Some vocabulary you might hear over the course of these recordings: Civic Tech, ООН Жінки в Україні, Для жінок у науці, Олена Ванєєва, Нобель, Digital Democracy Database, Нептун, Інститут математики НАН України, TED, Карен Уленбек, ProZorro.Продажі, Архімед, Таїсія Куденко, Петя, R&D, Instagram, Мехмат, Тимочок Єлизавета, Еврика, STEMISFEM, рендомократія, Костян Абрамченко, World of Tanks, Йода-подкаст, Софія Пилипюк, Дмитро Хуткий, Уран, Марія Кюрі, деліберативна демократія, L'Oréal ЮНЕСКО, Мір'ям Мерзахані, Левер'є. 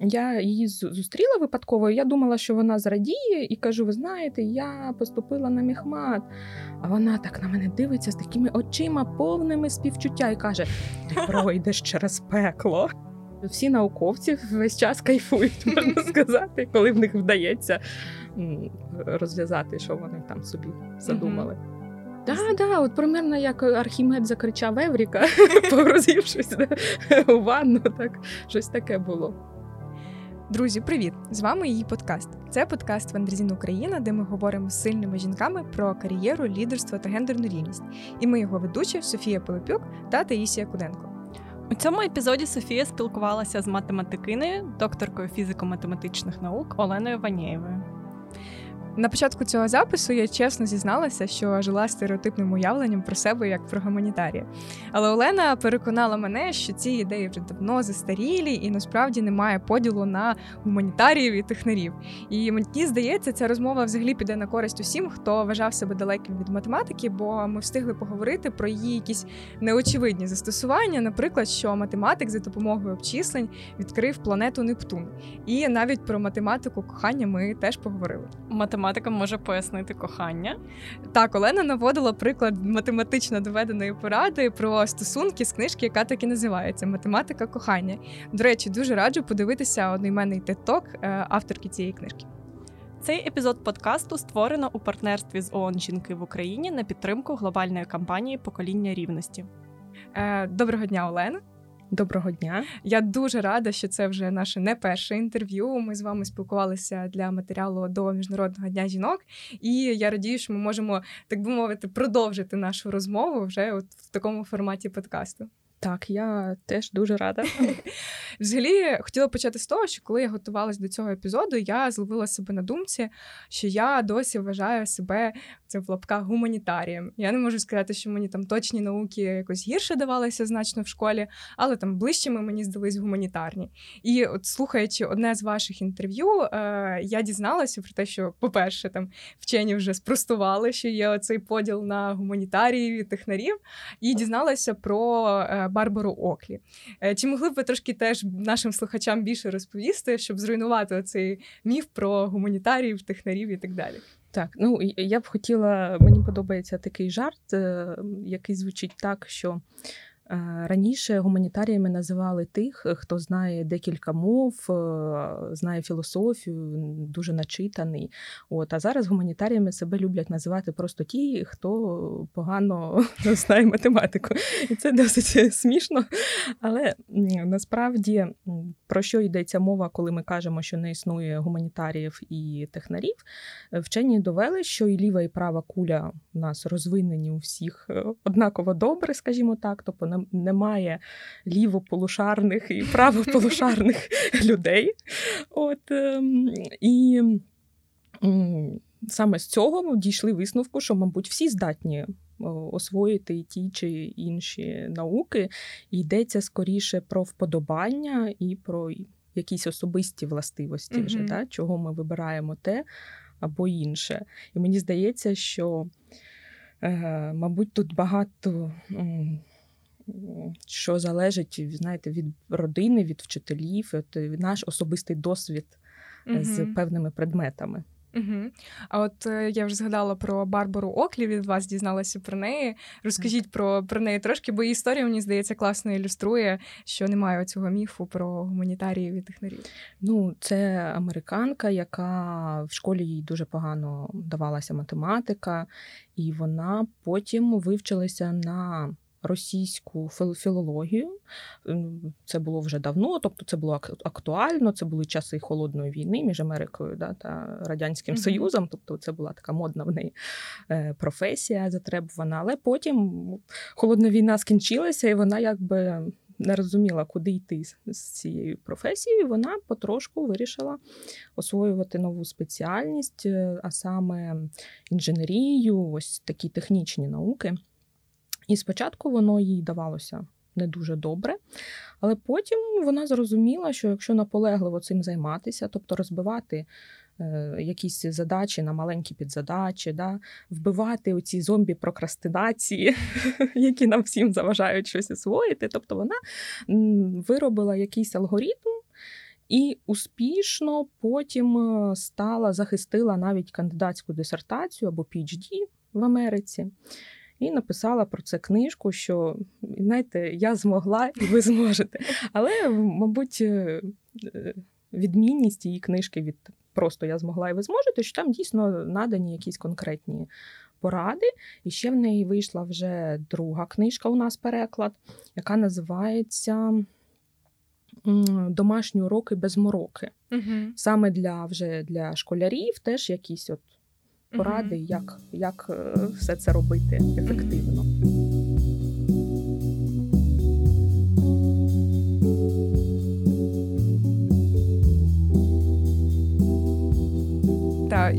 Я її зустріла випадково, я думала, що вона зрадіє, і кажу, ви знаєте, я поступила на Мехмат. А вона так на мене дивиться з такими очима, повними співчуття, і каже, ти пройдеш через пекло. Всі науковці весь час кайфують, можна сказати, коли в них вдається розв'язати, що вони там собі задумали. Так, от примерно як Архімед закричав Еврика, погрузившись у ванну, так, щось таке було. Друзі, привіт! З вами її подкаст. Це подкаст Wonderzine Україна, де ми говоримо з сильними жінками про кар'єру, лідерство та гендерну рівність. І ми його ведучі Софія Пилипюк та Таїсія Куденко. У цьому епізоді Софія спілкувалася з математикинею, докторкою фізико-математичних наук Оленою Ванєєвою. На початку цього запису я чесно зізналася, що жила стереотипним уявленням про себе як про гуманітарія. Але Олена переконала мене, що ці ідеї вже давно застарілі і насправді немає поділу на гуманітаріїв і технарів. І мені здається, ця розмова взагалі піде на користь усім, хто вважав себе далеким від математики, бо ми встигли поговорити про її якісь неочевидні застосування, наприклад, що математик за допомогою обчислень відкрив планету Нептун. І навіть про математику кохання ми теж поговорили. Математика може пояснити кохання. Так, Олена наводила приклад математично доведеної поради про стосунки з книжки, яка так і називається «Математика кохання». До речі, дуже раджу подивитися одноіменний TED-ток авторки цієї книжки. Цей епізод подкасту створено у партнерстві з ООН «Жінки в Україні» на підтримку глобальної кампанії «Покоління рівності». Доброго дня, Олена. Доброго дня. Я дуже рада, що це вже наше не перше інтерв'ю. Ми з вами спілкувалися для матеріалу до Міжнародного дня жінок. І я радію, що ми можемо, так би мовити, продовжити нашу розмову вже от в такому форматі подкасту. Так, я теж дуже рада. Взагалі, хотіла почати з того, що коли я готувалась до цього епізоду, я зловила себе на думці, що я досі вважаю себе, це в лапках, гуманітарієм. Я не можу сказати, що мені там точні науки якось гірше давалися значно в школі, але там ближчими мені здались гуманітарні. І от слухаючи одне з ваших інтерв'ю, я дізналася про те, що, по-перше, там вчені вже спростували, що є оцей поділ на гуманітаріїв і технарів, і дізналася про Барбару Оклі. Чи могли б ви трошки теж нашим слухачам більше розповісти, щоб зруйнувати цей міф про гуманітаріїв, технарів і так далі? Так, ну я б хотіла, мені подобається такий жарт, який звучить так, що раніше гуманітаріями називали тих, хто знає декілька мов, знає філософію, дуже начитаний. От, а зараз гуманітаріями себе люблять називати просто ті, хто погано знає математику. І це досить смішно. Але насправді, про що йдеться мова, коли ми кажемо, що не існує гуманітаріїв і технарів? Вчені довели, що і ліва, і права куля у нас розвинені у всіх однаково добре, скажімо так, тобто немає лівополушарних і правополушарних людей. От, і саме з цього дійшли висновку, що, мабуть, всі здатні освоїти ті чи інші науки. І йдеться скоріше про вподобання і про якісь особисті властивості вже, да? Чого ми вибираємо те або інше. І мені здається, що, мабуть, тут багато... що залежить, знаєте, від родини, від вчителів, від наш особистий досвід з певними предметами. А от я вже згадала про Барбару Оклі, від вас дізналася про неї. Розкажіть про неї трошки, бо її історія, мені здається, класно ілюструє, що немає цього міфу про гуманітаріїв і технарів. Ну, це американка, яка в школі їй дуже погано давалася математика, і вона потім вивчилася на російську філологію. Це було вже давно, тобто це було актуально, це були часи холодної війни між Америкою, да, та Радянським Союзом, тобто це була така модна в неї професія затребувана, але потім холодна війна скінчилася, і вона якби не розуміла, куди йти з цією професією, вона потрошку вирішила освоювати нову спеціальність, а саме інженерію, ось такі технічні науки. І спочатку воно їй давалося не дуже добре, але потім вона зрозуміла, що якщо наполегливо цим займатися, тобто розбивати якісь задачі на маленькі підзадачі, да, вбивати оці зомбі-прокрастинації, які нам всім заважають щось освоїти, тобто вона виробила якийсь алгоритм, І успішно потім захистила навіть кандидатську дисертацію або PhD в Америці. І написала про це книжку, що, знаєте, я змогла і ви зможете. Але, мабуть, відмінність її книжки від просто «Я змогла і ви зможете», що там дійсно надані якісь конкретні поради. І ще в неї вийшла вже друга книжка, у нас переклад, яка називається «Домашні уроки без мороки». Угу. Саме для школярів теж якісь от поради, як все це робити ефективно.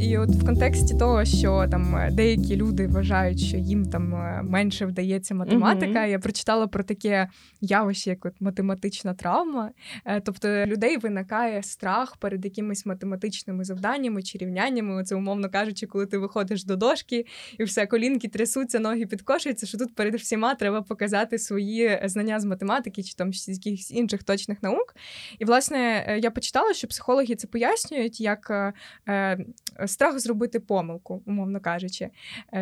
І от в контексті того, що там деякі люди вважають, що їм там менше вдається математика, я прочитала про таке явище, як от математична травма. Тобто людей виникає страх перед якимись математичними завданнями чи рівняннями. Це, умовно кажучи, коли ти виходиш до дошки і все, колінки трясуться, ноги підкошуються, що тут перед всіма треба показати свої знання з математики чи там з якихось інших точних наук. І, власне, я почитала, що психологи це пояснюють, як страх зробити помилку, умовно кажучи,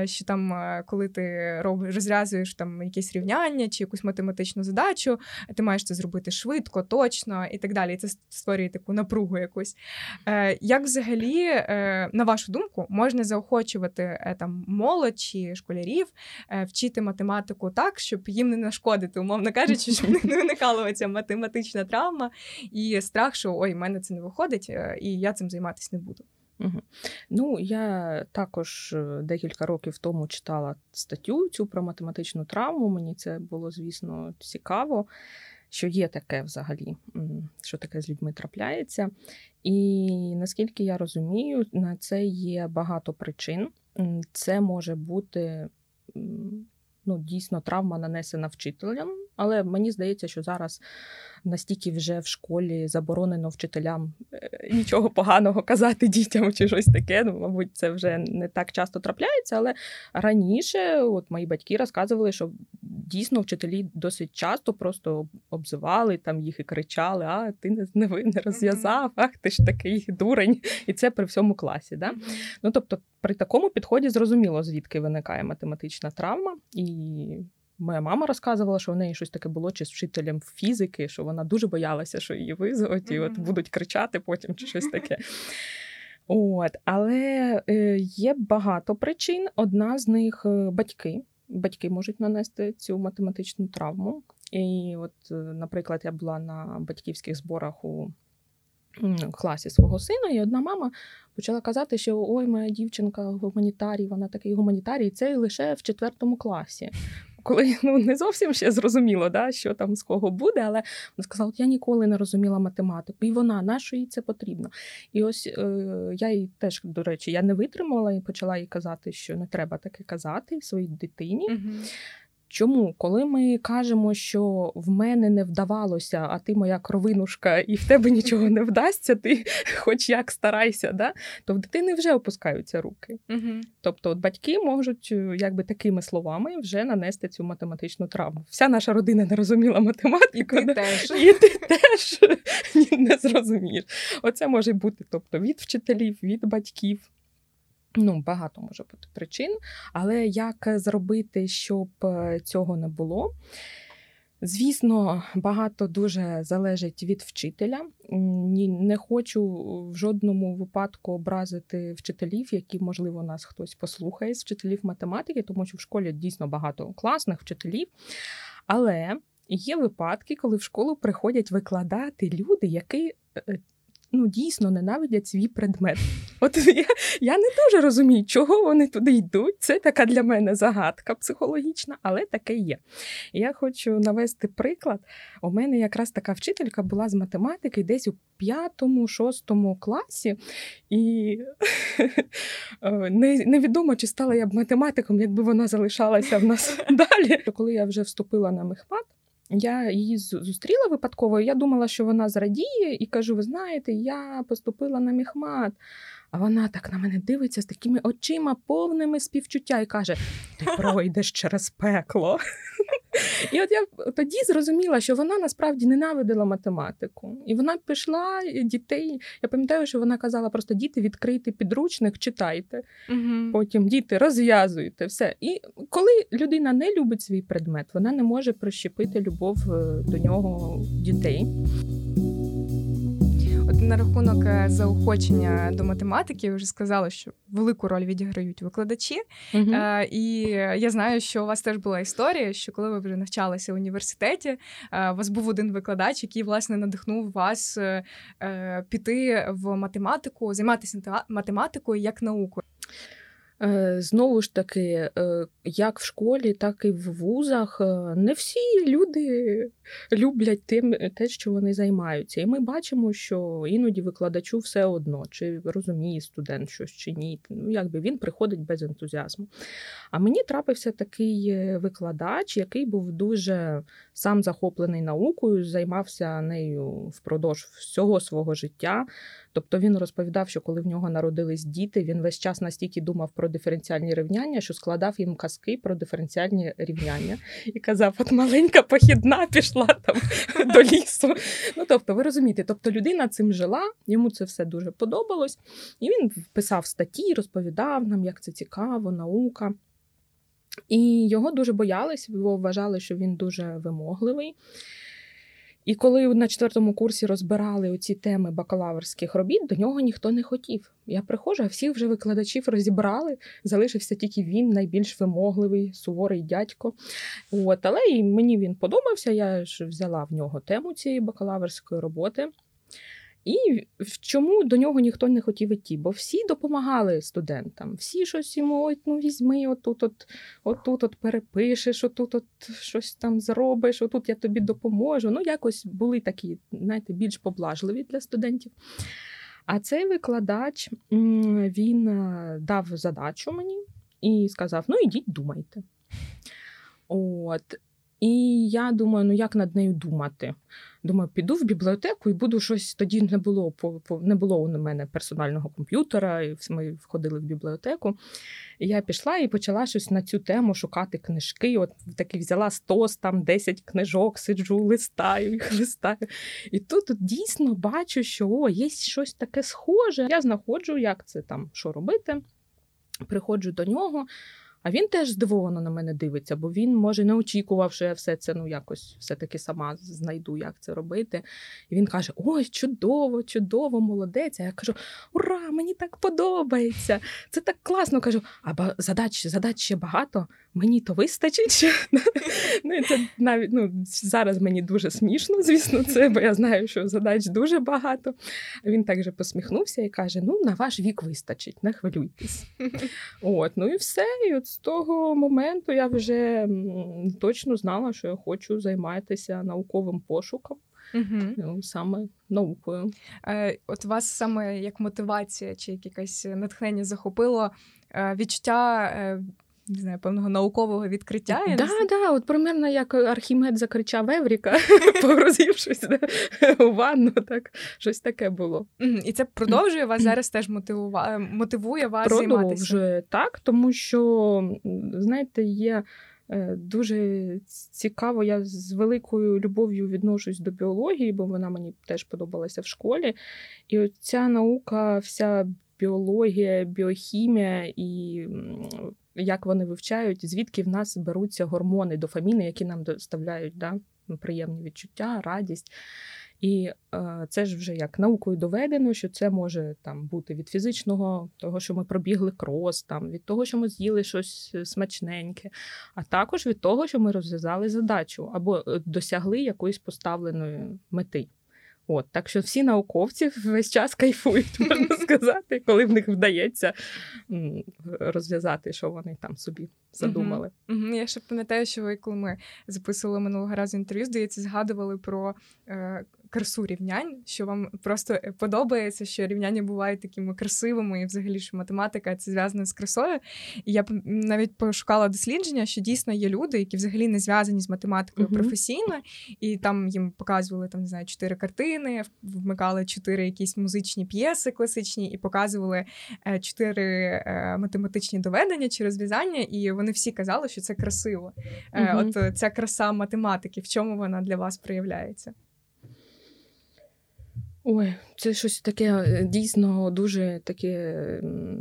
що там, коли ти розв'язуєш там якісь рівняння чи якусь математичну задачу, ти маєш це зробити швидко, точно і так далі. І це створює таку напругу якусь. Як взагалі, на вашу думку, можна заохочувати там молодь чи школярів вчити математику так, щоб їм не нашкодити, умовно кажучи, щоб не виникала ця математична травма і страх, що ой, в мене це не виходить і я цим займатися не буду? Угу. Ну, я також декілька років тому читала статтю цю про математичну травму. Мені це було, звісно, цікаво, що є таке взагалі, що таке з людьми трапляється. І, наскільки я розумію, на це є багато причин. Це може бути, дійсно, травма, нанесена вчителям. Але мені здається, що зараз настільки вже в школі заборонено вчителям нічого поганого казати дітям чи щось таке. Мабуть, це вже не так часто трапляється, але раніше от мої батьки розказували, що дійсно вчителі досить часто просто обзивали там їх і кричали: «А, ти не розв'язав, ах, ти ж такий дурень». І це при всьому класі. Да? Ну, тобто, при такому підході зрозуміло, звідки виникає математична травма. І моя мама розказувала, що в неї щось таке було чи з вчителем фізики, що вона дуже боялася, що її визовуть і от будуть кричати потім чи щось таке. Але є багато причин. Одна з них – батьки. Батьки можуть нанести цю математичну травму. І от, наприклад, я була на батьківських зборах у класі свого сина, і одна мама почала казати, що «Ой, моя дівчинка гуманітарій, вона такий гуманітарій, це лише в 4 класі». Коли не зовсім ще зрозуміло, да, що там з кого буде, але вона сказала: «От я ніколи не розуміла математику, і вона, на що їй це потрібно?» І ось я їй теж, до речі, я не витримала і почала їй казати, що не треба таке казати своїй дитині. Чому? Коли ми кажемо, що в мене не вдавалося, а ти моя кровинушка, і в тебе нічого не вдасться, ти хоч як старайся, да? То в дитини вже опускаються руки. Тобто от батьки можуть якби такими словами вже нанести цю математичну травму. Вся наша родина не розуміла математику. І ти теж. І ти теж не зрозумієш. Оце може бути, тобто, від вчителів, від батьків. Багато може бути причин, але як зробити, щоб цього не було? Звісно, багато дуже залежить від вчителя. Не хочу в жодному випадку образити вчителів, які, можливо, нас хтось послухає з вчителів математики, тому що в школі дійсно багато класних вчителів. Але є випадки, коли в школу приходять викладати люди, які дійсно ненавидять свій предмет. От я не дуже розумію, чого вони туди йдуть. Це така для мене загадка психологічна, але таке є. Я хочу навести приклад. У мене якраз така вчителька була з математики десь у 5-6 класі. І невідомо, чи стала я б математиком, якби вона залишалася в нас далі. Коли я вже вступила на Мехмат, я її зустріла випадково, я думала, що вона зрадіє, і кажу: «Ви знаєте, я поступила на Мехмат». А вона так на мене дивиться з такими очима, повними співчуття, і каже: ти пройдеш через пекло. І от я тоді зрозуміла, що вона насправді ненавидила математику. І вона пішла дітей, я пам'ятаю, що вона казала просто: діти, відкрийте підручник, читайте. Угу. Потім: діти, розв'язуйте, все. І коли людина не любить свій предмет, вона не може прищепити любов до нього дітей. От на рахунок заохочення до математики, я вже сказала, що велику роль відіграють викладачі. Uh-huh. І я знаю, що у вас теж була історія, що коли ви вже навчалися в університеті, у вас був один викладач, який, власне, надихнув вас піти в математику, займатися математикою як наукою. Знову ж таки, як в школі, так і в вузах, не всі люди люблять те, що вони займаються. І ми бачимо, що іноді викладачу все одно, чи розуміє студент щось, чи ні. Ну, якби він приходить без ентузіазму. А мені трапився такий викладач, який був дуже сам захоплений наукою, займався нею впродовж всього свого життя. Тобто він розповідав, що коли в нього народились діти, він весь час настільки думав про диференціальні рівняння, що складав їм казки про диференціальні рівняння. І казав: от маленька похідна пішла там до лісу. Ну, тобто, ви розумієте, тобто людина цим жила, йому це все дуже подобалось. І він писав статті, розповідав нам, як це цікаво, наука. І його дуже боялись, бо вважали, що він дуже вимогливий. І коли на 4-му курсі розбирали оці теми бакалаврських робіт, до нього ніхто не хотів. Я приходжу, а всіх вже викладачів розібрали, залишився тільки він, найбільш вимогливий, суворий дядько. От, але і мені він подобався, я ж взяла в нього тему цієї бакалаврської роботи. І чому до нього ніхто не хотів іти? Бо всі допомагали студентам. Всі щось йому: ну, візьми, отут перепишеш, отут щось там зробиш, отут я тобі допоможу. Ну, якось були такі, знаєте, більш поблажливі для студентів. А цей викладач, він дав задачу мені і сказав: ну, ідіть, думайте. От. І я думаю, ну як над нею думати? Думаю, піду в бібліотеку і буду щось, тоді не було у мене персонального комп'ютера, і ми входили в бібліотеку. І я пішла і почала щось на цю тему шукати книжки. От таки взяла 10 книжок, сиджу, листаю. І тут дійсно бачу, що є щось таке схоже. Я знаходжу, як це там, що робити, приходжу до нього. А він теж здивовано на мене дивиться, бо він, може, не очікував, що я все це, ну, якось все-таки сама знайду, як це робити. І він каже: ой, чудово, молодець. А я кажу: ура, мені так подобається, це так класно. Кажу: а задач ще багато, мені то вистачить. Ну, це навіть, зараз мені дуже смішно, звісно, це, бо я знаю, що задач дуже багато. Він також посміхнувся і каже: ну, на ваш вік вистачить, не хвилюйтесь. От, ну і все, і от з того моменту я вже точно знала, що я хочу займатися науковим пошуком. Угу. Саме наукою. От вас саме як мотивація чи якесь натхнення захопило відчуття, не знаю, певного наукового відкриття? Так, от примерно як Архімед закричав «Еврика», погрузившись у ванну, так, щось таке було. І це продовжує вас зараз теж мотивує вас займатися? Продовжує, так, тому що, знаєте, є дуже цікаво, я з великою любов'ю відношусь до біології, бо вона мені теж подобалася в школі, і от ця наука, вся біологія, біохімія і як вони вивчають, звідки в нас беруться гормони, дофаміни, які нам доставляють приємні відчуття, радість. І це ж вже як наукою доведено, що це може там бути від фізичного, того, що ми пробігли крос, там, від того, що ми з'їли щось смачненьке, а також від того, що ми розв'язали задачу або досягли якоїсь поставленої мети. От, так що всі науковці весь час кайфують, можна сказати, коли в них вдається розв'язати, що вони там собі задумали. Я ще пам'ятаю, що ви, коли ми записували минулого разу інтерв'ю, здається, згадували про красу рівнянь, що вам просто подобається, що рівняння бувають такими красивими, і взагалі, що математика це зв'язана з красою. І я навіть пошукала дослідження, що дійсно є люди, які взагалі не зв'язані з математикою професійно, і там їм показували, там, не знаю, 4 картини, вмикали 4 якісь музичні п'єси класичні, і показували 4 математичні доведення чи розв'язання, і вони всі казали, що це красиво. От ця краса математики, в чому вона для вас проявляється? Ой, це щось таке дійсно дуже таке,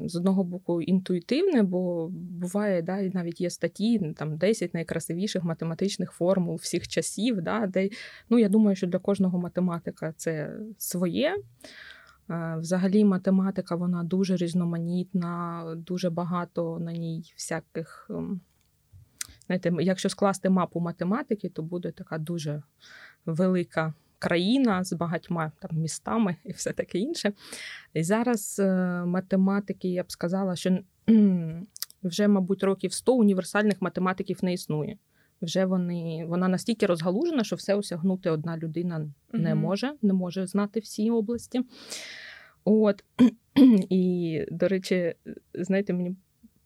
з одного боку, інтуїтивне, бо буває, да, навіть є статті, там 10 найкрасивіших математичних формул всіх часів, да, де, ну, я думаю, що для кожного математика це своє. Взагалі математика, вона дуже різноманітна, дуже багато на ній всяких, знаєте, якщо скласти мапу математики, то буде така дуже велика країна з багатьма там містами і все таке інше. І зараз математики, я б сказала, що вже, мабуть, років 100 універсальних математиків не існує. Вже вона настільки розгалужена, що все осягнути одна людина не може знати всі області. От. І, до речі, знаєте, мені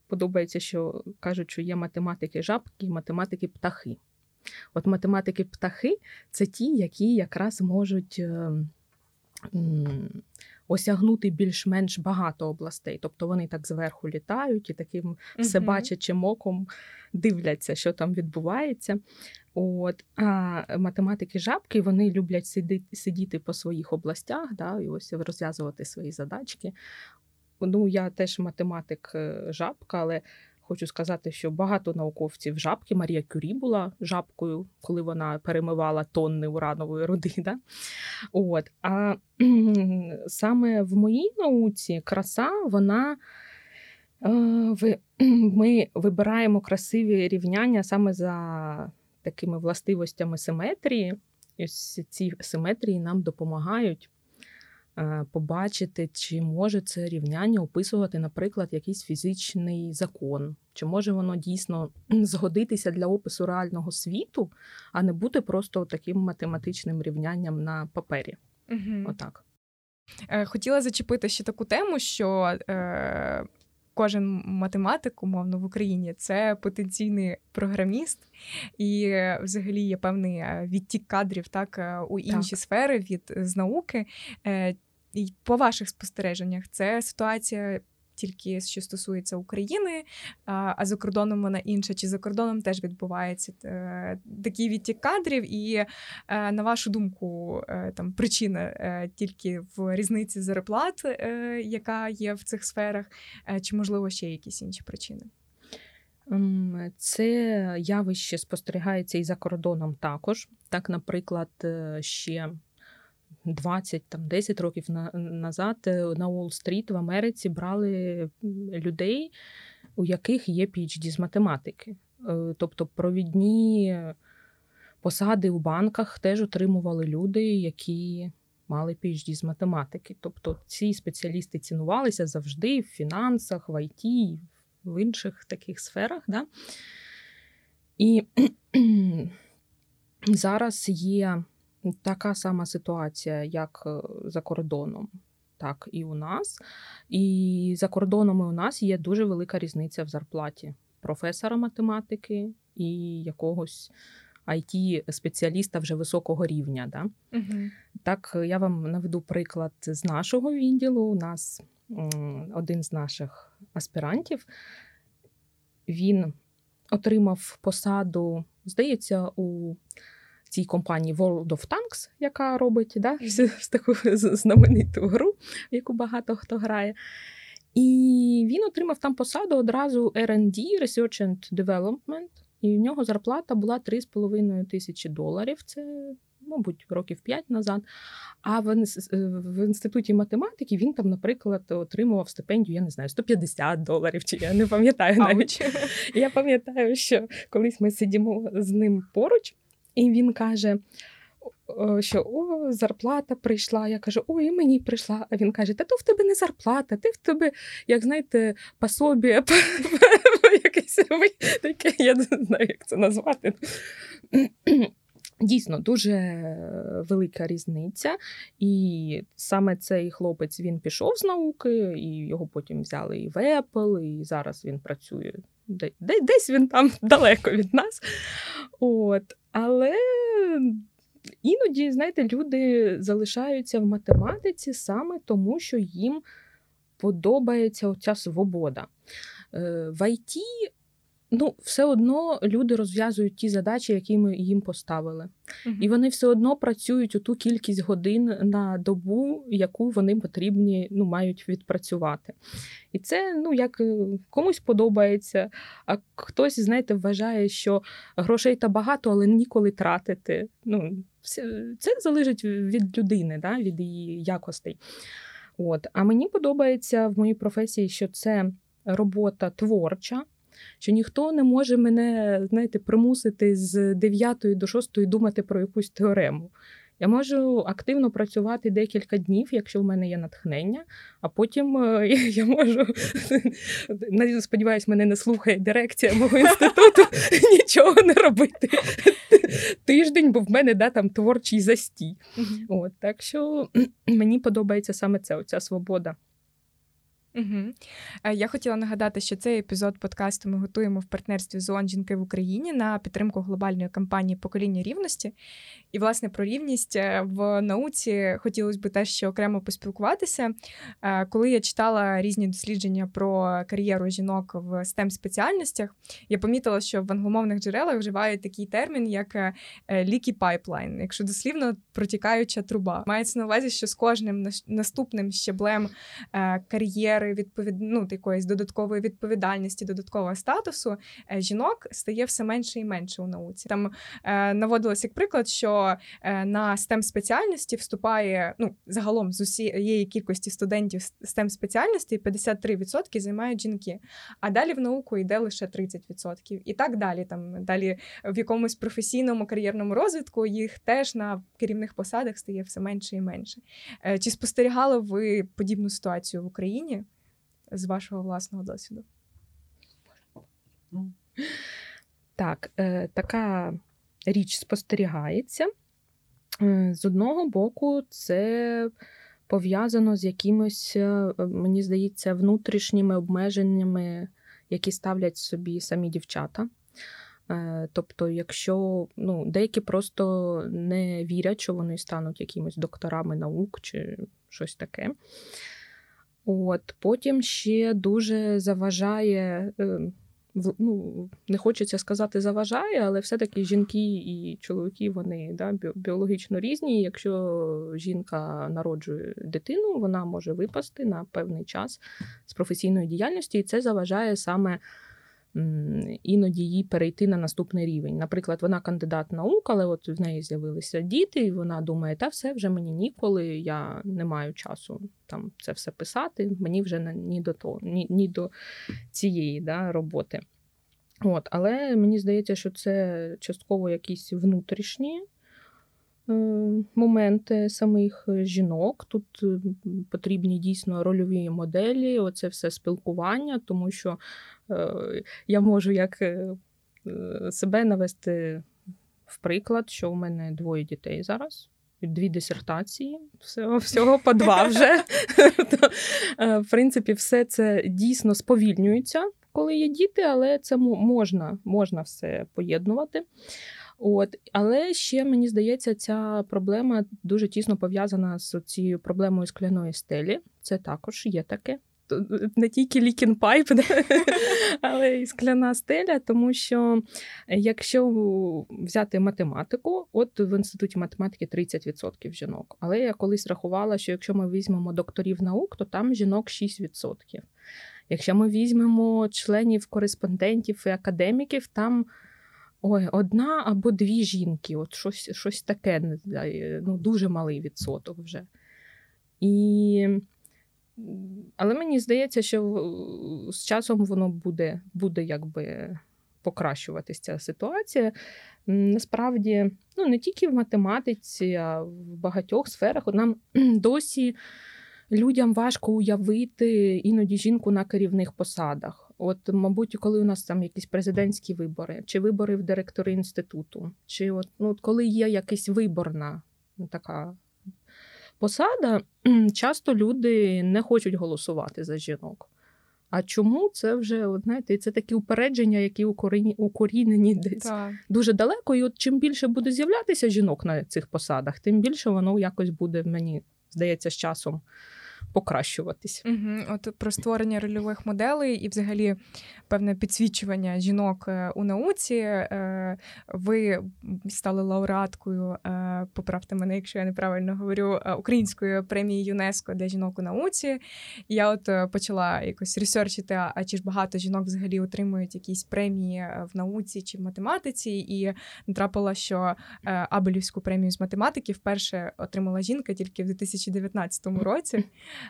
подобається, що кажуть, що є математики-жабки і математики-птахи. От математики-птахи – це ті, які якраз можуть осягнути більш-менш багато областей. Тобто вони так зверху літають і таким всебачачим оком дивляться, що там відбувається. От. А математики-жабки, вони люблять сидіти по своїх областях, да, і ось розв'язувати свої задачки. Ну, я теж математик-жабка, але хочу сказати, що багато науковців жабки. Марія Кюрі була жабкою, коли вона перемивала тонни уранової руди. Да? От. А саме в моїй науці краса, вона... Ми вибираємо красиві рівняння саме за такими властивостями симетрії. І ось ці симетрії нам допомагають побачити, чи може це рівняння описувати, наприклад, якийсь фізичний закон. Чи може воно дійсно згодитися для опису реального світу, а не бути просто таким математичним рівнянням на папері. Отак. Хотіла зачепити ще таку тему, що... Кожен математик, умовно, в Україні – це потенційний програміст. І взагалі є певний відтік кадрів так, у інші сфери з науки. І по ваших спостереженнях, це ситуація тільки, що стосується України, а за кордоном вона інша, чи за кордоном теж відбувається такий відтік кадрів. І, на вашу думку, там причина тільки в різниці зарплат, яка є в цих сферах, чи, можливо, ще якісь інші причини? Це явище спостерігається і за кордоном також. Так, наприклад, ще 10 років назад на Уолл-стріт в Америці брали людей, у яких є PhD з математики. Тобто провідні посади у банках теж отримували люди, які мали PhD з математики. Тобто ці спеціалісти цінувалися завжди в фінансах, в ІТ, в інших таких сферах. Да? І зараз є... Така сама ситуація, як за кордоном, так і у нас. І за кордоном і у нас є дуже велика різниця в зарплаті професора математики і якогось IT-спеціаліста вже високого рівня. Да? Так, я вам наведу приклад з нашого відділу. У нас один з наших аспірантів, він отримав посаду, здається, у... цій компанії World of Tanks, яка робить, да, таку знамениту гру, в яку багато хто грає. І він отримав там посаду одразу R&D, Research and Development, і в нього зарплата була $3,500. Це, мабуть, років 5 назад. А в Інституті математики він там, наприклад, отримував стипендію, я не знаю, $150, чи я не пам'ятаю навіть. Я пам'ятаю, що колись ми сидимо з ним поруч, і він каже, що зарплата прийшла. Я кажу, і мені прийшла. А він каже, то в тебе не зарплата, ти в тебе, як знаєте, пособі, якесь, я не знаю, як це назвати. Дійсно, дуже велика різниця, і саме цей хлопець, він пішов з науки, і його потім взяли і в Apple, і зараз він працює. Десь він там далеко від нас. От. Але іноді, знаєте, люди залишаються в математиці саме тому, що їм подобається оця свобода. В ІТ... все одно люди розв'язують ті задачі, які ми їм поставили. Uh-huh. І вони все одно працюють у ту кількість годин на добу, яку вони потрібні, мають відпрацювати. І це, як комусь подобається, а хтось, вважає, що грошей та багато, але ніколи тратити. Це залежить від людини, да, від її якостей. От. А мені подобається в моїй професії, що це робота творча, що ніхто не може мене, примусити з 9 до 6 думати про якусь теорему. Я можу активно працювати декілька днів, якщо в мене є натхнення, а потім я можу, сподіваюсь, мене не слухає дирекція мого інституту, нічого не робити тиждень, бо в мене творчий застій. От, так що мені подобається саме це, оця свобода. Угу. Я хотіла нагадати, що цей епізод подкасту ми готуємо в партнерстві з ООН Жінки в Україні на підтримку глобальної кампанії «Покоління рівності». І, власне, про рівність в науці хотілося б теж ще окремо поспілкуватися. Коли я читала різні дослідження про кар'єру жінок в STEM-спеціальностях, я помітила, що в англомовних джерелах вживають такий термін, як «leaky pipeline», якщо дослівно протікаюча труба. Мається на увазі, що з кожним наступним щеблем кар'єр якоїсь додаткової відповідальності, додаткового статусу, жінок стає все менше і менше у науці. Там наводилось як приклад, що на STEM-спеціальності вступає, загалом з усієї кількості студентів STEM-спеціальності 53% займають жінки, а далі в науку йде лише 30%. І так далі. Далі в якомусь професійному кар'єрному розвитку їх теж на керівних посадах стає все менше і менше. Чи спостерігали ви подібну ситуацію в Україні? З вашого власного досвіду. Так, така річ спостерігається. З одного боку, це пов'язано з якимось, мені здається, внутрішніми обмеженнями, які ставлять собі самі дівчата. Тобто, якщо деякі просто не вірять, що вони стануть якимось докторами наук чи щось таке. От, потім ще дуже заважає, не хочеться сказати заважає, але все-таки жінки і чоловіки, вони біологічно різні. Якщо жінка народжує дитину, вона може випасти на певний час з професійної діяльності, і це заважає саме іноді їй перейти на наступний рівень. Наприклад, вона кандидат наук, але от в неї з'явилися діти, і вона думає, та все, вже мені ніколи, я не маю часу там це все писати, мені вже ні до цієї роботи. От, але мені здається, що це частково якісь внутрішні моменти самих жінок. Тут потрібні дійсно рольові моделі, оце все спілкування, тому що я можу як себе навести в приклад, що у мене 2 дітей зараз, 2 дисертації, всього по 2 вже. В принципі, все це дійсно сповільнюється, коли є діти, але це можна все поєднувати. От. Але ще, мені здається, ця проблема дуже тісно пов'язана з цією проблемою скляної стелі. Це також є таке. Не тільки лікін пайп, але і скляна стеля, тому що якщо взяти математику, от в Інституті математики 30% жінок. Але я колись рахувала, що якщо ми візьмемо докторів наук, то там жінок 6%. Якщо ми візьмемо членів, кореспондентів і академіків, там 1 або 2 жінки, от щось таке, дуже малий відсоток вже. Але мені здається, що з часом воно буде якби покращуватися ця ситуація. Насправді, не тільки в математиці, а в багатьох сферах. Нам досі людям важко уявити іноді жінку на керівних посадах. От, мабуть, коли у нас там якісь президентські вибори, чи вибори в директори інституту, чи от, ну, коли є якась виборна така посада, часто люди не хочуть голосувати за жінок. А чому? Це вже, от, знаєте, це такі упередження, які укорінені десь дуже далеко. І от чим більше буде з'являтися жінок на цих посадах, тим більше воно якось буде, мені здається, з часом покращуватись. Угу. От про створення рольових моделей і взагалі певне підсвічування жінок у науці. Ви стали лауреаткою, поправте мене, якщо я неправильно говорю, Української премії ЮНЕСКО для жінок у науці. Я от почала якось ресерчити, а чи ж багато жінок взагалі отримують якісь премії в науці чи в математиці, і натрапила, що Апелівську премію з математики вперше отримала жінка тільки в 2019 році.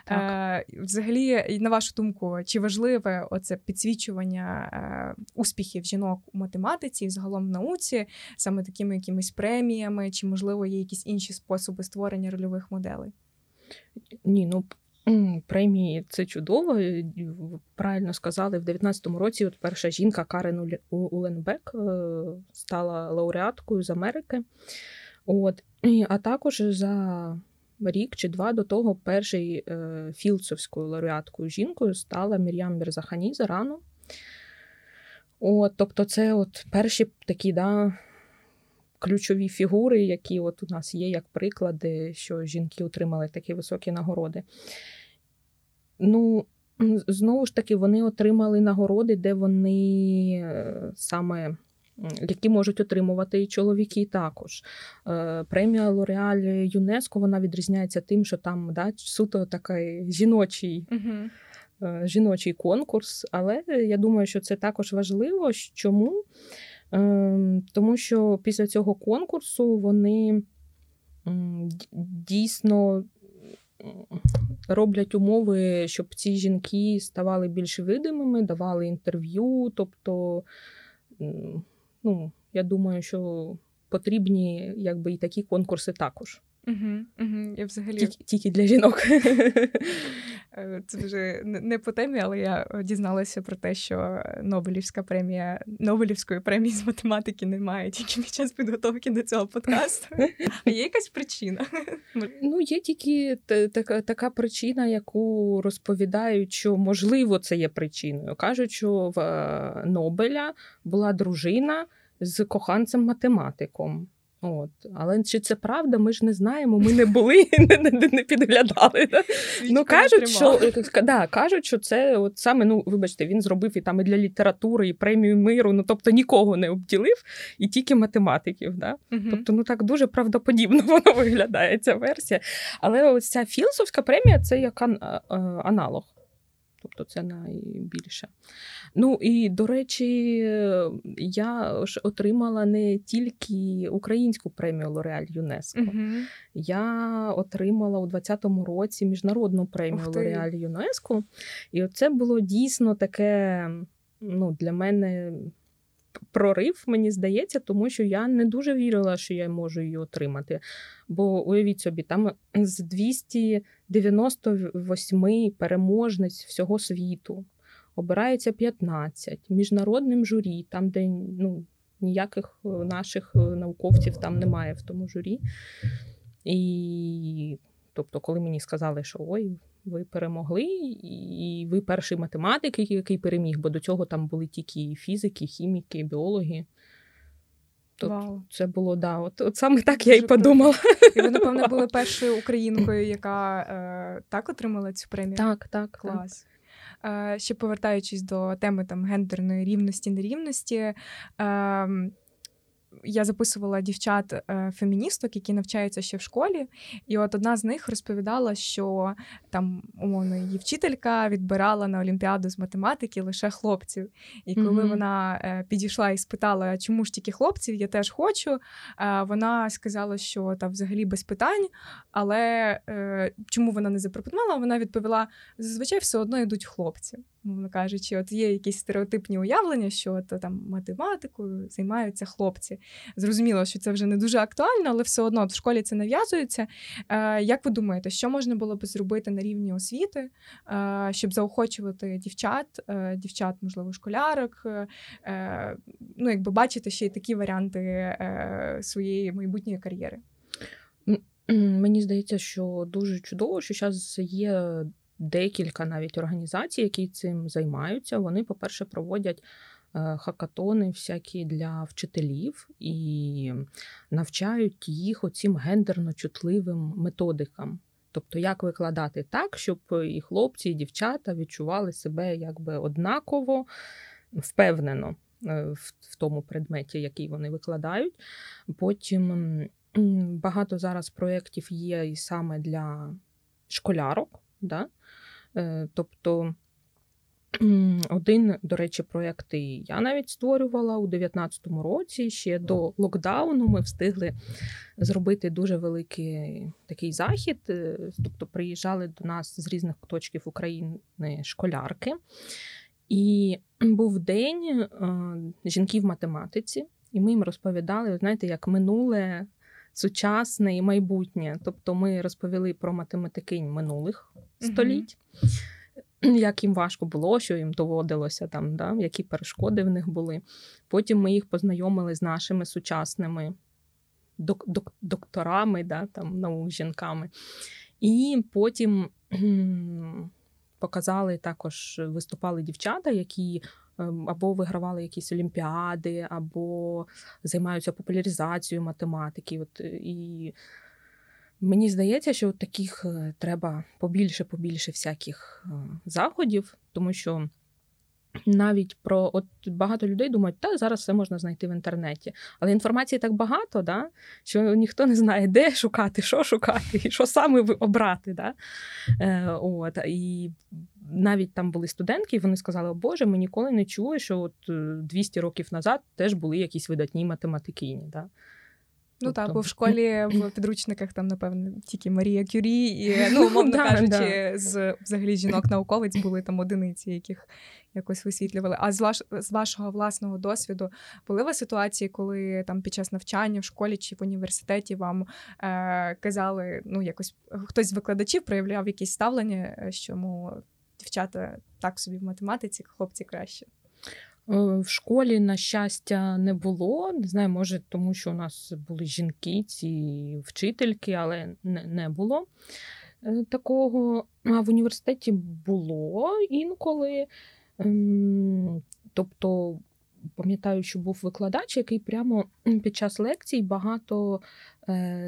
Так. Взагалі, на вашу думку, чи важливе оце підсвічування успіхів жінок у математиці і взагалом в науці, саме такими якимись преміями, чи, можливо, є якісь інші способи створення рольових моделей? Ні, ну, премії – це чудово. Правильно сказали, в 19-му році от перша жінка Карен Уленбек стала лауреаткою з Америки. От. А також за рік чи два до того першою філдсовською лауреаткою жінкою стала Мір'ям Мерзахані з Ірану. От, тобто це от перші такі, да, ключові фігури, які от у нас є як приклади, що жінки отримали такі високі нагороди. Ну, знову ж таки, вони отримали нагороди, де вони саме, які можуть отримувати і чоловіки також. Премія L'Oréal ЮНЕСКО, вона відрізняється тим, що там, да, суто такий жіночий, жіночий конкурс. Але я думаю, що це також важливо. Чому? Тому що після цього конкурсу вони дійсно роблять умови, щоб ці жінки ставали більш видимими, давали інтерв'ю, тобто, ну, я думаю, що потрібні якби і такі конкурси також. Я взагалі тільки для жінок. Це вже не по темі, але я дізналася про те, що Нобелівської премії з математики немає тільки під час підготовки до цього подкасту. А є якась причина? Ну, є тільки така причина, яку розповідають, що, можливо, це є причиною. Кажуть, що в Нобеля була дружина з коханцем-математиком. От. Але чи це правда, ми ж не знаємо, ми не були, не підглядали. Ну, кажуть, що це от саме, ну, вибачте, він зробив і там і для літератури, і премію миру, ну, тобто нікого не обділив, і тільки математиків, да? Тобто, ну, так дуже правдоподібно воно виглядає, ця версія. Але ось ця філдсовська премія, це як аналог. Тобто це найбільше. Ну і, до речі, я ж отримала не тільки Українську премію L'Oréal ЮНЕСКО. Я отримала у 20-му році міжнародну премію L'Oréal ЮНЕСКО. І це було дійсно таке, ну, для мене прорив, мені здається, тому що я не дуже вірила, що я можу її отримати. Бо, уявіть собі, там з 298 переможниць всього світу обирається 15. Міжнародним журі, там, де, ну, ніяких наших науковців там немає в тому журі. І, тобто, коли мені сказали, що ой, ви перемогли, і ви перший математик, який переміг, бо до цього там були тільки фізики, хіміки, біологи. Тобто це було, да, от саме так я і подумала. І ви, напевно, були першою українкою, яка так отримала цю премію? Так. Клас. Так. Ще повертаючись до теми там гендерної рівності, нерівності, я записувала дівчат-феміністок, які навчаються ще в школі, і от одна з них розповідала, що там, умовно, її вчителька відбирала на олімпіаду з математики лише хлопців. І коли вона підійшла і спитала, чому ж тільки хлопців, я теж хочу, вона сказала, що там взагалі без питань, але чому вона не запропонувала, вона відповіла, зазвичай все одно йдуть хлопці. мовно кажучи, от є якісь стереотипні уявлення, що от, там математикою займаються хлопці. Зрозуміло, що це вже не дуже актуально, але все одно в школі це нав'язується. Як ви думаєте, що можна було б зробити на рівні освіти, щоб заохочувати дівчат, можливо, школярок, ну, якби бачити ще й такі варіанти своєї майбутньої кар'єри? Мені здається, що дуже чудово, що зараз є декілька навіть організацій, які цим займаються. Вони, по-перше, проводять хакатони всякі для вчителів і навчають їх оцім гендерно-чутливим методикам. Тобто, як викладати так, щоб і хлопці, і дівчата відчували себе якби однаково, впевнено в тому предметі, який вони викладають. Потім багато зараз проєктів є і саме для школярок. Да? Тобто один, до речі, проєкт і я навіть створювала у 2019 році, ще до локдауну ми встигли зробити дуже великий такий захід, тобто приїжджали до нас з різних куточків України школярки, і був день жінки в математиці, і ми їм розповідали, знаєте, як минуле, сучасне і майбутнє. Тобто ми розповіли про математикинь минулих століть, як їм важко було, що їм доводилося, там, да, які перешкоди в них були. Потім ми їх познайомили з нашими сучасними докторами, да, там, наук, жінками. І потім показали також, виступали дівчата, які або вигравали якісь олімпіади, або займаються популяризацією математики. От, і мені здається, що таких треба побільше всяких заходів, тому що навіть про от багато людей думають, та зараз все можна знайти в інтернеті. Але інформації так багато, да, що ніхто не знає, де шукати, і що саме обрати. Да? От, і навіть там були студентки, і вони сказали, Боже, ми ніколи не чули, що от 200 років назад теж були якісь видатні математикині. Да? Ну тобто... так, бо в школі, в підручниках там, напевно, тільки Марія Кюрі і, ну, умовно кажучи, з взагалі жінок-науковиць були там одиниці, яких якось висвітлювали. А з вашого власного досвіду були ви ситуації, коли там під час навчання в школі чи в університеті вам казали, ну, якось хтось з викладачів проявляв якісь ставлення, що, мов, дівчата так собі в математиці, хлопці краще? В школі, на щастя, не було. Не знаю, може, тому що у нас були жінки, ці вчительки, але не було такого. А в університеті було інколи. Тобто, пам'ятаю, що був викладач, який прямо під час лекцій багато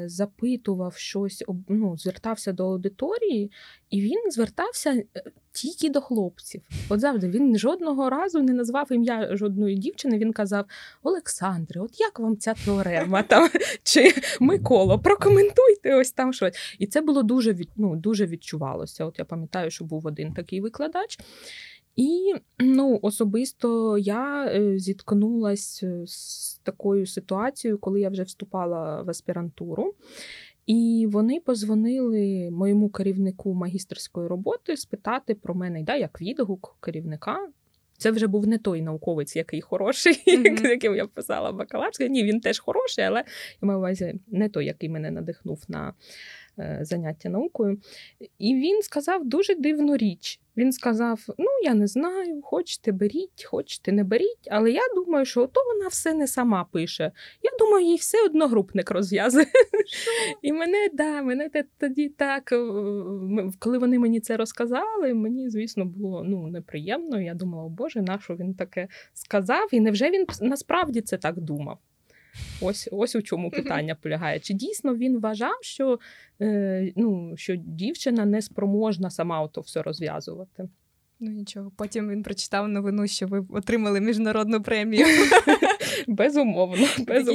запитував щось, ну, звертався до аудиторії, і він звертався тільки до хлопців. От завжди, він жодного разу не назвав ім'я жодної дівчини, він казав, Олександре, от як вам ця теорема, там, чи Микола, прокоментуйте ось там щось. І це було дуже, ну, дуже відчувалося. От я пам'ятаю, що був один такий викладач. І, ну, особисто я зіткнулась з такою ситуацією, коли я вже вступала в аспірантуру. І вони подзвонили моєму керівнику магістерської роботи спитати про мене, да, як відгук керівника. Це вже був не той науковець, який хороший, з яким я писала бакалаврську. Ні, він теж хороший, але я маю на увазі не той, який мене надихнув на заняття наукою. І він сказав дуже дивну річ. Він сказав, ну, я не знаю, хочете беріть, хочете не беріть, але я думаю, що то вона все не сама пише. Я думаю, їй все одногрупник розв'язує. І мене тоді так, коли вони мені це розказали, мені, звісно, було, ну, неприємно. Я думала, о Боже, нащо він таке сказав? І невже він насправді це так думав? Ось у чому питання полягає. Чи дійсно він вважав, що, ну, що дівчина не спроможна сама ото все розв'язувати? Ну, нічого. Потім він прочитав новину, що ви отримали міжнародну премію. Безумовно.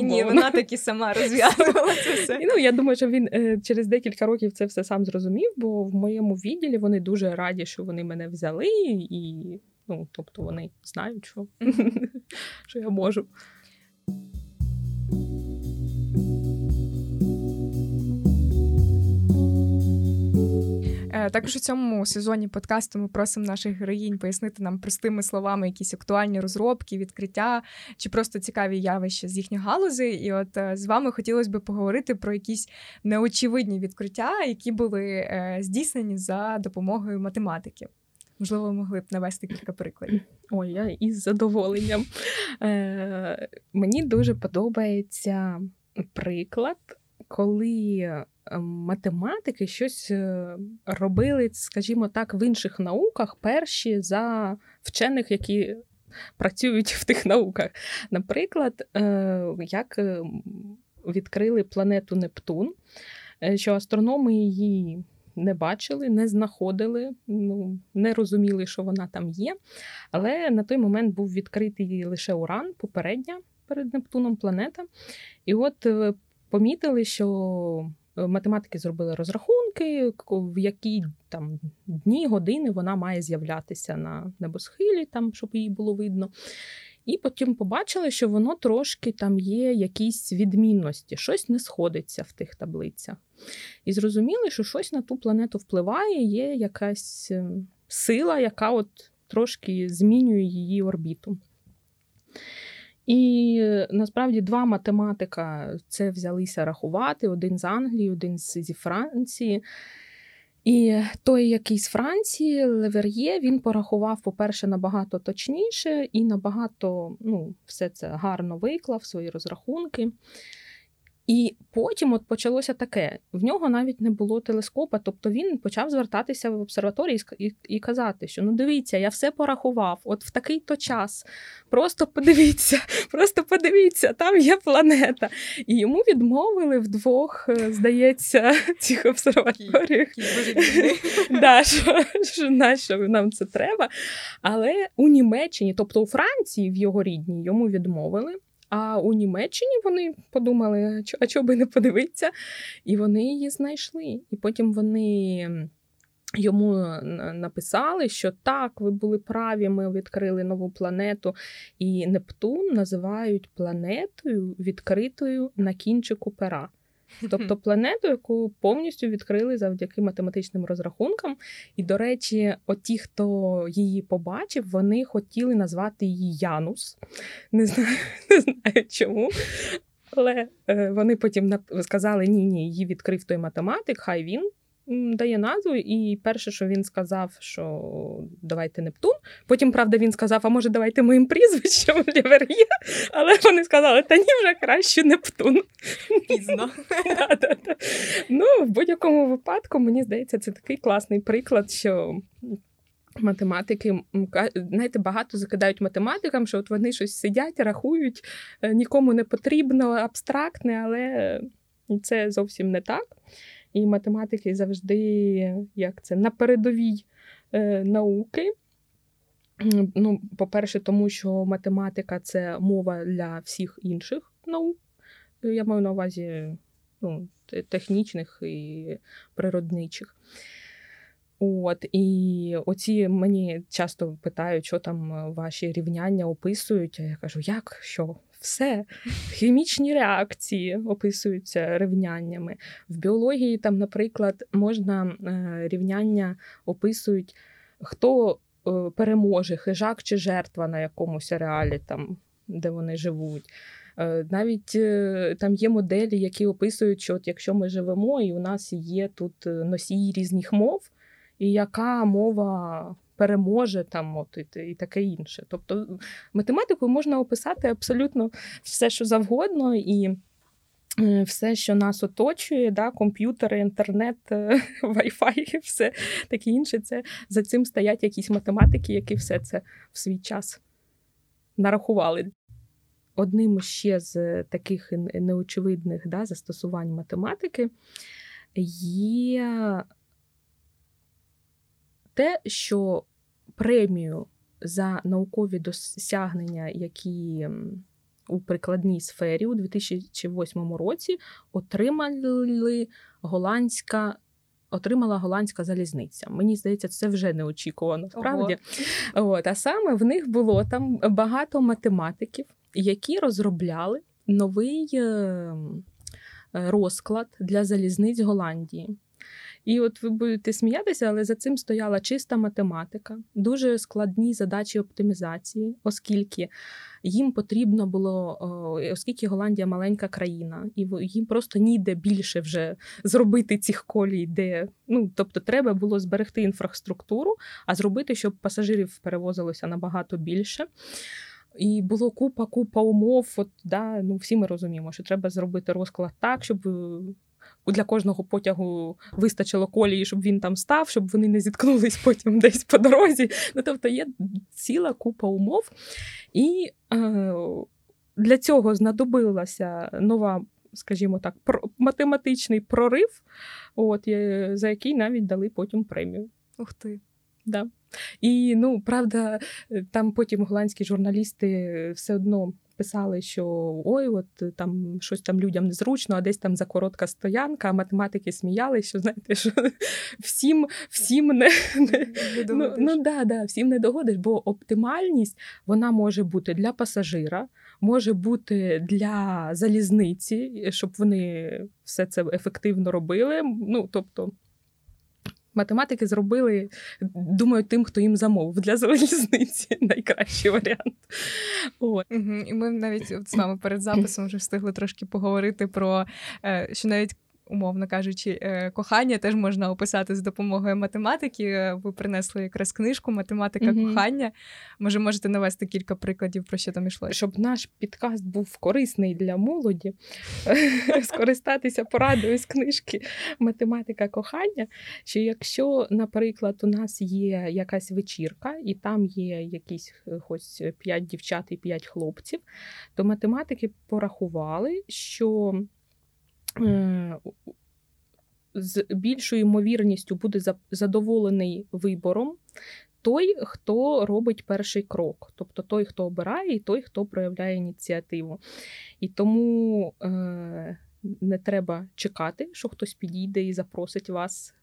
Ні, вона таки сама розв'язувала це все. Ну, я думаю, що він через декілька років це все сам зрозумів, бо в моєму відділі вони дуже раді, що вони мене взяли, і, ну, тобто вони знають, що я можу. Також у цьому сезоні подкасту ми просимо наших героїнь пояснити нам простими словами якісь актуальні розробки, відкриття чи просто цікаві явища з їхніх галузей. І от з вами хотілося б поговорити про якісь неочевидні відкриття, які були здійснені за допомогою математики. Можливо, ви могли б навести кілька прикладів. Ой, я із задоволенням. Мені дуже подобається приклад, коли математики щось робили, скажімо так, в інших науках, перші за вчених, які працюють в тих науках. Наприклад, як відкрили планету Нептун, що астрономи її не бачили, не знаходили, не розуміли, що вона там є. Але на той момент був відкритий лише Уран, попередня перед Нептуном планета. І от помітили, що математики зробили розрахунки, в які там дні, години вона має з'являтися на небосхилі, там, щоб її було видно. І потім побачили, що воно трошки там є якісь відмінності, щось не сходиться в тих таблицях. І зрозуміли, що щось на ту планету впливає, є якась сила, яка от трошки змінює її орбіту. І насправді два математика це взялися рахувати, один з Англії, один зі Франції. І той, який з Франції, Левер'є, він порахував, по-перше, набагато точніше і набагато, все це гарно виклав, свої розрахунки. І потім от почалося таке. В нього навіть не було телескопа, тобто він почав звертатися в обсерваторії і казати, що дивіться, я все порахував, от в такий-то час, просто подивіться, там є планета. І йому відмовили в двох, здається, цих обсерваторіях. Що нащо нам це треба. Але у Німеччині, тобто у Франції, в його рідній, йому відмовили. А у Німеччині вони подумали, а чого би не подивитися, і вони її знайшли. І потім вони йому написали, що так, ви були праві, ми відкрили нову планету. І Нептун називають планетою, відкритою на кінчику пера. Тобто планету, яку повністю відкрили завдяки математичним розрахункам. І, до речі, ті, хто її побачив, вони хотіли назвати її Янус. Не знаю чому. Але вони потім сказали, ні, її відкрив той математик, хай він дає назву. І перше, що він сказав, що давайте Нептун. Потім, правда, він сказав, а може давайте моїм прізвищем Левер'є. Але вони сказали, та ні, вже краще Нептун. Пізно. В будь-якому випадку, мені здається, це такий класний приклад, що математики, знаєте, багато закидають математикам, що от вони щось сидять, рахують, нікому не потрібно, абстрактне, але це зовсім не так. І математики завжди, на передовій науки. По-перше, тому що математика – це мова для всіх інших наук. Я маю на увазі технічних і природничих. І оці мені часто питають, що там ваші рівняння описують. А я кажу, як, що? Все. Хімічні реакції описуються рівняннями. В біології, там, наприклад, можна рівняння описують, хто переможе, хижак чи жертва на якомусь ареалі, там, де вони живуть. Навіть там є моделі, які описують, що от якщо ми живемо, і у нас є тут носії різних мов, і яка мова переможе там, і таке інше. Тобто математикою можна описати абсолютно все, що завгодно, і все, що нас оточує, комп'ютери, інтернет, вайфай, все таке інше. Це, за цим стоять якісь математики, які все це в свій час нарахували. Одним ще з таких неочевидних застосувань математики є те, що премію за наукові досягнення, які у прикладній сфері у 2008 році отримала голландська залізниця. Мені здається, це вже неочікувано, справді. А саме в них було там багато математиків, які розробляли новий розклад для залізниць Голландії. І от ви будете сміятися, але за цим стояла чиста математика, дуже складні задачі оптимізації, оскільки їм потрібно було, оскільки Голландія маленька країна, і їм просто ніде більше вже зробити цих колій, де, тобто треба було зберегти інфраструктуру, а зробити, щоб пасажирів перевозилося набагато більше. І було купа умов, всі ми розуміємо, що треба зробити розклад так, щоб для кожного потягу вистачило колії, щоб він там став, щоб вони не зіткнулись потім десь по дорозі. Тобто є ціла купа умов. І для цього знадобилася нова, скажімо так, математичний прорив, за який навіть дали потім премію. Ух ти! Да. І, правда, там потім голландські журналісти все одно писали, що там щось там людям незручно, а десь там за коротка стоянка, а математики сміялися, що, знаєте, що всім не догодиш. Всім не догодиш, бо оптимальність, вона може бути для пасажира, може бути для залізниці, щоб вони все це ефективно робили, математики зробили, думаю, тим, хто їм замовив для залізниці найкращий варіант. І ми навіть з вами перед записом вже встигли трошки поговорити про, що навіть, умовно кажучи, кохання теж можна описати з допомогою математики. Ви принесли якраз книжку «Математика кохання». Може, можете навести кілька прикладів, про що там йшлося? Щоб наш підкаст був корисний для молоді, скористатися порадою з книжки «Математика кохання», що якщо, наприклад, у нас є якась вечірка, і там є якісь хоч 5 дівчат і 5 хлопців, то математики порахували, що з більшою ймовірністю буде задоволений вибором той, хто робить перший крок. Тобто той, хто обирає, і той, хто проявляє ініціативу. І тому не треба чекати, що хтось підійде і запросить вас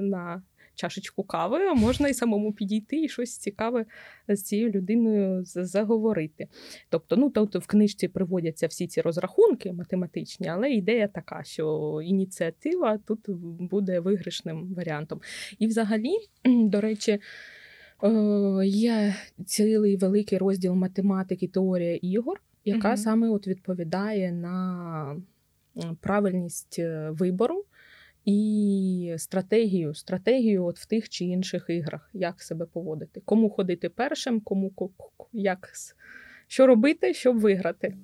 на чашечку кави, а можна і самому підійти і щось цікаве з цією людиною заговорити. Тобто, в книжці приводяться всі ці розрахунки математичні, але ідея така, що ініціатива тут буде виграшним варіантом. І взагалі, до речі, є цілий великий розділ математики «Теорія ігор», яка саме відповідає на правильність вибору і стратегію в тих чи інших іграх, як себе поводити, кому ходити першим, як, що робити, щоб виграти.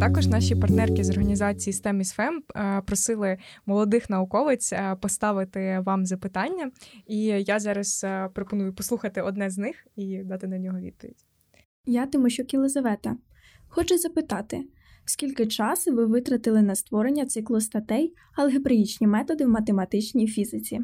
Також наші партнерки з організації STEMISFEM просили молодих науковиць поставити вам запитання, і я зараз пропоную послухати одне з них і дати на нього відповідь. Я Тимочок Єлизавета. Хочу запитати, скільки часу ви витратили на створення циклу статей «Алгебраїчні методи в математичній фізиці»?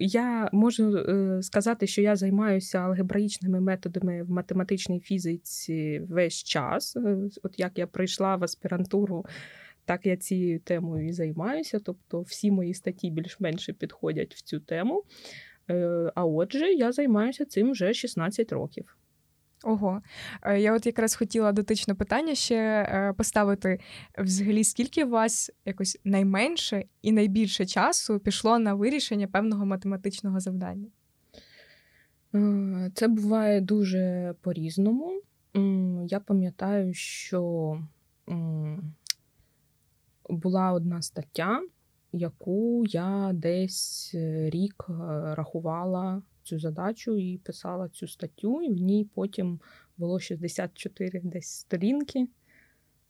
Я можу сказати, що я займаюся алгебраїчними методами в математичній фізиці весь час. От як я прийшла в аспірантуру, так я цією темою і займаюся. Тобто всі мої статті більш-менше підходять в цю тему. А отже, я займаюся цим вже 16 років. Ого. Я якраз хотіла дотичне питання ще поставити. Взагалі, скільки у вас якось найменше і найбільше часу пішло на вирішення певного математичного завдання? Це буває дуже по-різному. Я пам'ятаю, що була одна стаття, яку я десь рік рахувала цю задачу і писала цю статтю, і в ній потім було 64 десь сторінки,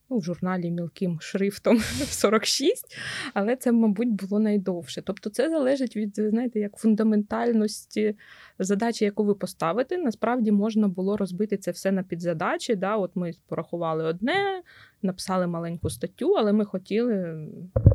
в журналі мілким шрифтом 46, але це, мабуть, було найдовше. Тобто це залежить від, знаєте, як фундаментальності задачі, яку ви поставите. Насправді можна було розбити це все на підзадачі. От ми порахували одне, написали маленьку статтю, але ми хотіли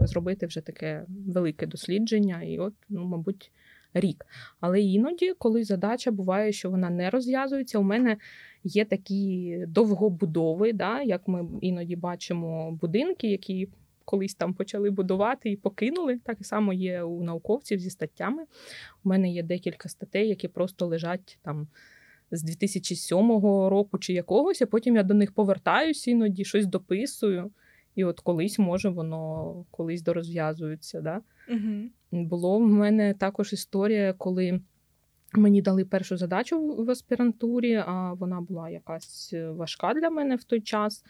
зробити вже таке велике дослідження, і мабуть, рік. Але іноді, коли задача буває, що вона не розв'язується, у мене є такі довгобудови, як ми іноді бачимо будинки, які колись там почали будувати і покинули. Так само є у науковців зі статтями. У мене є декілька статей, які просто лежать там з 2007 року чи якогось, а потім я до них повертаюся іноді, щось дописую. І от колись, може, воно колись дорозв'язується. Да? Угу. Було в мене також історія, коли мені дали першу задачу в аспірантурі, а вона була якась важка для мене в той час.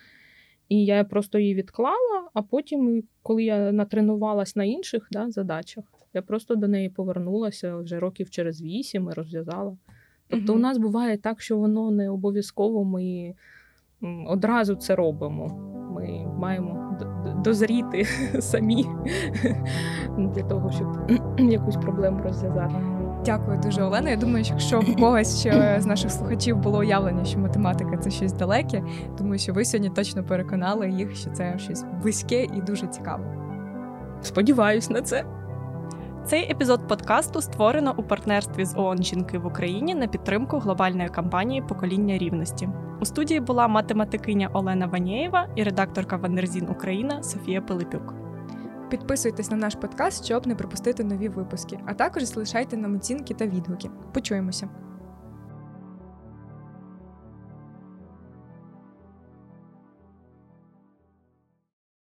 І я просто її відклала, а потім, коли я натренувалась на інших задачах, я просто до неї повернулася вже років через 8 і розв'язала. Тобто у нас буває так, що воно не обов'язково ми одразу це робимо. Ми маємо дозріти самі для того, щоб якусь проблему розв'язати. Дякую дуже, Олена. Я думаю, що якщо в когось ще з наших слухачів було уявлення, що математика – це щось далеке, думаю, що ви сьогодні точно переконали їх, що це щось близьке і дуже цікаве. Сподіваюсь на це. Цей епізод подкасту створено у партнерстві з ООН «Жінки в Україні» на підтримку глобальної кампанії «Покоління рівності». У студії була математикиня Олена Ванєєва і редакторка Wonderzine Україна Софія Пилипюк. Підписуйтесь на наш подкаст, щоб не пропустити нові випуски, а також залишайте нам оцінки та відгуки. Почуємося!